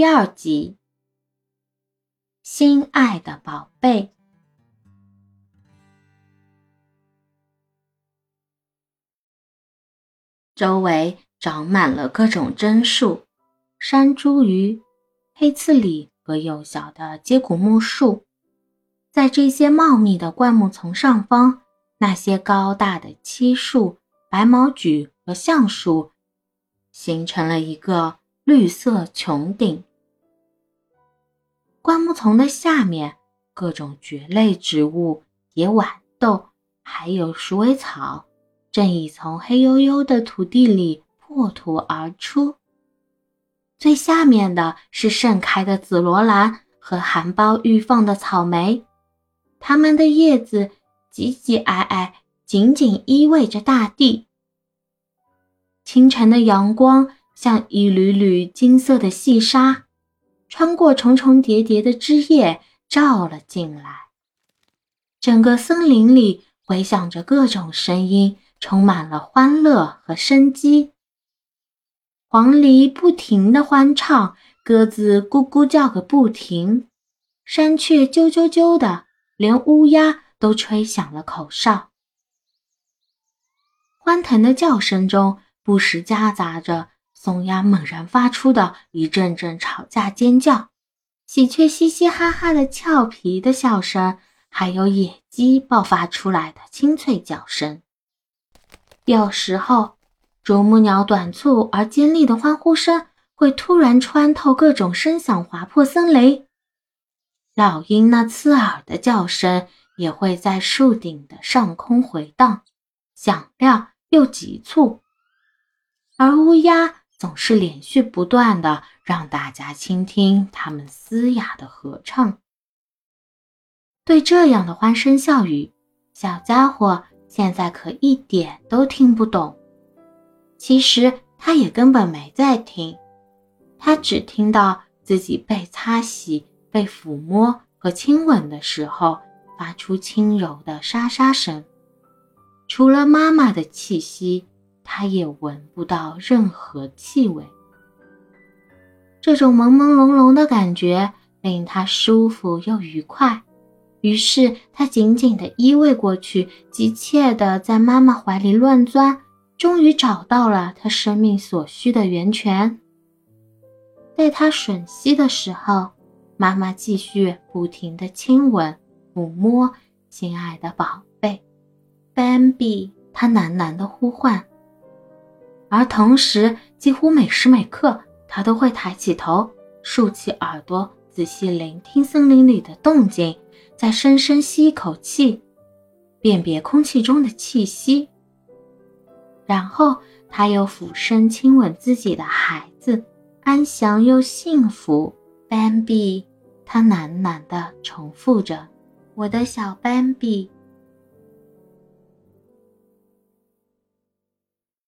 第2集，心爱的宝贝。周围长满了各种榛树、山茱萸、黑刺李和幼小的接骨木树。在这些茂密的灌木丛上方，那些高大的漆树、白毛榉和橡树形成了一个绿色穹顶。灌木丛的下面，各种蕨类植物、野豌豆还有鼠尾草正已从黑黝黝的土地里破土而出。最下面的是盛开的紫罗兰和含苞欲放的草莓，它们的叶子挤挤挨挨，紧紧依偎着大地。清晨的阳光像一缕缕金色的细纱，穿过重重叠叠的枝叶照了进来，整个森林里回响着各种声音，充满了欢乐和生机。黄鹂不停地欢唱，鸽子咕咕叫个不停，山雀啾啾啾的，连乌鸦都吹响了口哨。欢腾的叫声中不时夹杂着松鸦猛然发出的一阵阵吵架尖叫，喜鹊嘻嘻哈哈的俏皮的笑声，还有野鸡爆发出来的清脆叫声。有时候，啄木鸟短促而尖利的欢呼声会突然穿透各种声响，划破森林。老鹰那刺耳的叫声也会在树顶的上空回荡，响亮又急促。而乌鸦总是连续不断地让大家倾听它们嘶哑的合唱。对这样的欢声笑语，小家伙现在可一点都听不懂。其实他也根本没在听，他只听到自己被擦洗、被抚摸和亲吻的时候发出轻柔的沙沙声。除了妈妈的气息，他也闻不到任何气味。这种朦朦胧胧的感觉令他舒服又愉快，于是他紧紧地依偎过去，急切地在妈妈怀里乱钻，终于找到了他生命所需的源泉。在他吮吸的时候，妈妈继续不停地亲吻、抚摸心爱的宝贝 Bambi， 他喃喃地呼唤。而同时，几乎每时每刻，他都会抬起头，竖起耳朵，仔细聆听森林里的动静，再深深吸一口气，辨别空气中的气息。然后，他又俯身亲吻自己的孩子，安详又幸福。Bambi， 他喃喃地重复着：“我的小 Bambi。”